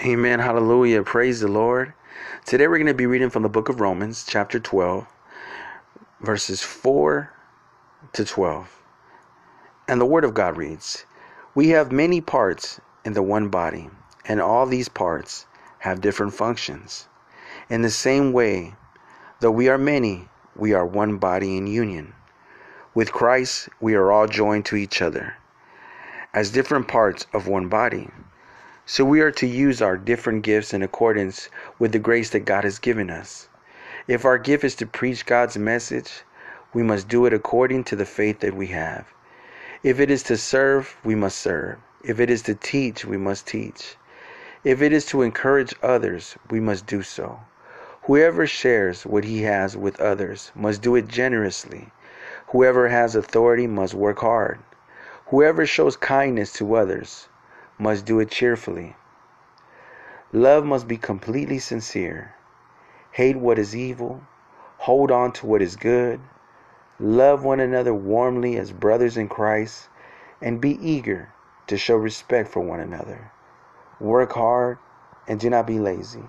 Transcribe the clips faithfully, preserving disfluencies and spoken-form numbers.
Amen. Hallelujah. Praise the Lord. Today we're going to be reading from the book of Romans, chapter twelve, verses four to twelve. And the word of God reads, "We have many parts in the one body, and all these parts have different functions. In the same way, though we are many, we are one body in union. With Christ, we are all joined to each other as different parts of one body. So we are to use our different gifts in accordance with the grace that God has given us. If our gift is to preach God's message, we must do it according to the faith that we have. If it is to serve, we must serve. If it is to teach, we must teach. If it is to encourage others, we must do so. Whoever shares what he has with others must do it generously. Whoever has authority must work hard. Whoever shows kindness to others must do it cheerfully. Love must be completely sincere. Hate what is evil. Hold on to what is good. Love one another warmly as brothers in Christ, and be eager to show respect for one another. Work hard and do not be lazy.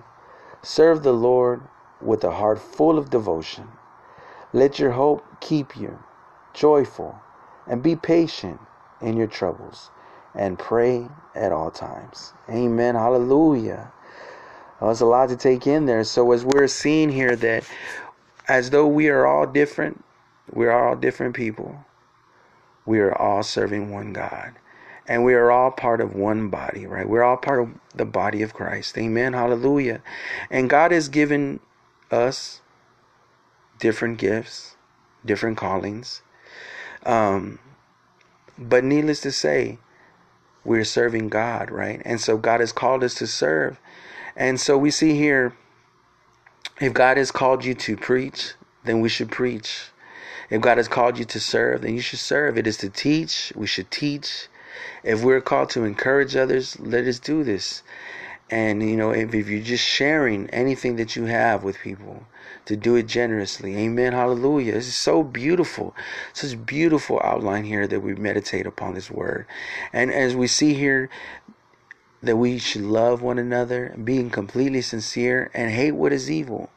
Serve the Lord with a heart full of devotion. Let your hope keep you joyful, and be patient in your troubles, and pray at all times." Amen. Hallelujah. Well, there's a lot to take in there. So as we're seeing here that as though we are all different, we are all different people. We are all serving one God. And we are all part of one body, right? We're all part of the body of Christ. Amen. Hallelujah. And God has given us different gifts, different callings. Um, but needless to say, we're serving God, right? And so God has called us to serve. And so we see here, if God has called you to preach, then we should preach. If God has called you to serve, then you should serve. It is to teach, we should teach. If we're called to encourage others, let us do this. And, you know, if, if you're just sharing anything that you have with people, to do it generously. Amen. Hallelujah. This is so beautiful. Such beautiful outline here that we meditate upon this word. And as we see here that we should love one another, being completely sincere, and hate what is evil.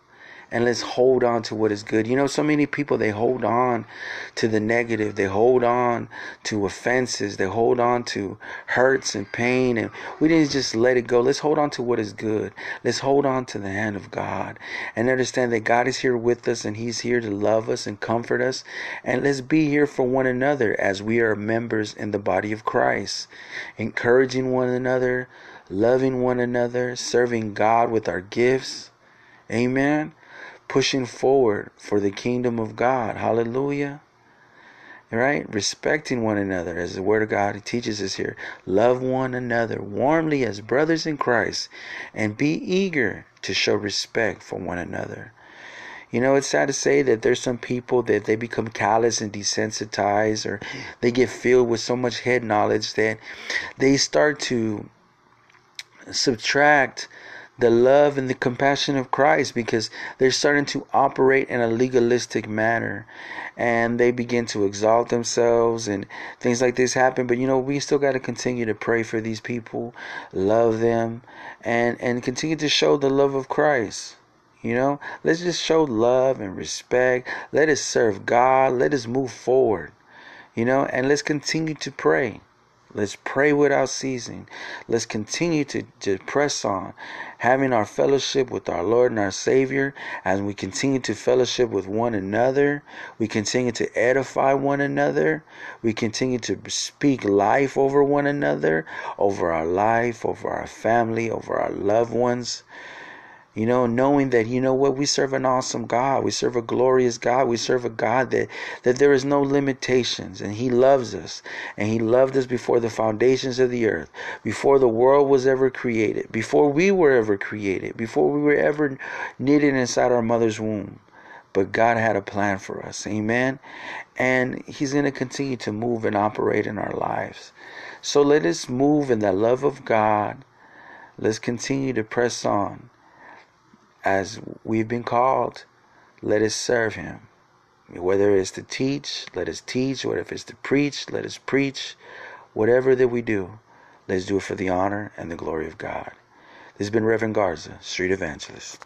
And let's hold on to what is good. You know, so many people, they hold on to the negative. They hold on to offenses. They hold on to hurts and pain. And we didn't just let it go. Let's hold on to what is good. Let's hold on to the hand of God. And understand that God is here with us. And he's here to love us and comfort us. And let's be here for one another as we are members in the body of Christ. Encouraging one another. Loving one another. Serving God with our gifts. Amen. Pushing forward for the kingdom of God. Hallelujah. All right. Respecting one another, as the word of God teaches us here. Love one another warmly as brothers in Christ, and be eager to show respect for one another. You know, it's sad to say that there's some people that they become callous and desensitized, or they get filled with so much head knowledge that they start to subtract the love and the compassion of Christ, because they're starting to operate in a legalistic manner, and they begin to exalt themselves, and things like this happen. But you know, we still got to continue to pray for these people, love them, and and continue to show the love of Christ. You know, let's just show love and respect. Let us serve God. Let us move forward, you know, and let's continue to pray. Let's pray without ceasing. Let's continue to, to press on, having our fellowship with our Lord and our Savior. As we continue to fellowship with one another, we continue to edify one another. We continue to speak life over one another, over our life, over our family, over our loved ones. You know, knowing that, you know what, we serve an awesome God. We serve a glorious God. We serve a God that, that there is no limitations, and he loves us. And he loved us before the foundations of the earth, before the world was ever created, before we were ever created, before we were ever knitted inside our mother's womb. But God had a plan for us. Amen. And he's going to continue to move and operate in our lives. So let us move in the love of God. Let's continue to press on. As we've been called, let us serve him. Whether it's to teach, let us teach. Whatever it's to preach, let us preach. Whatever that we do, let's do it for the honor and the glory of God. This has been Reverend Garza, Street Evangelist.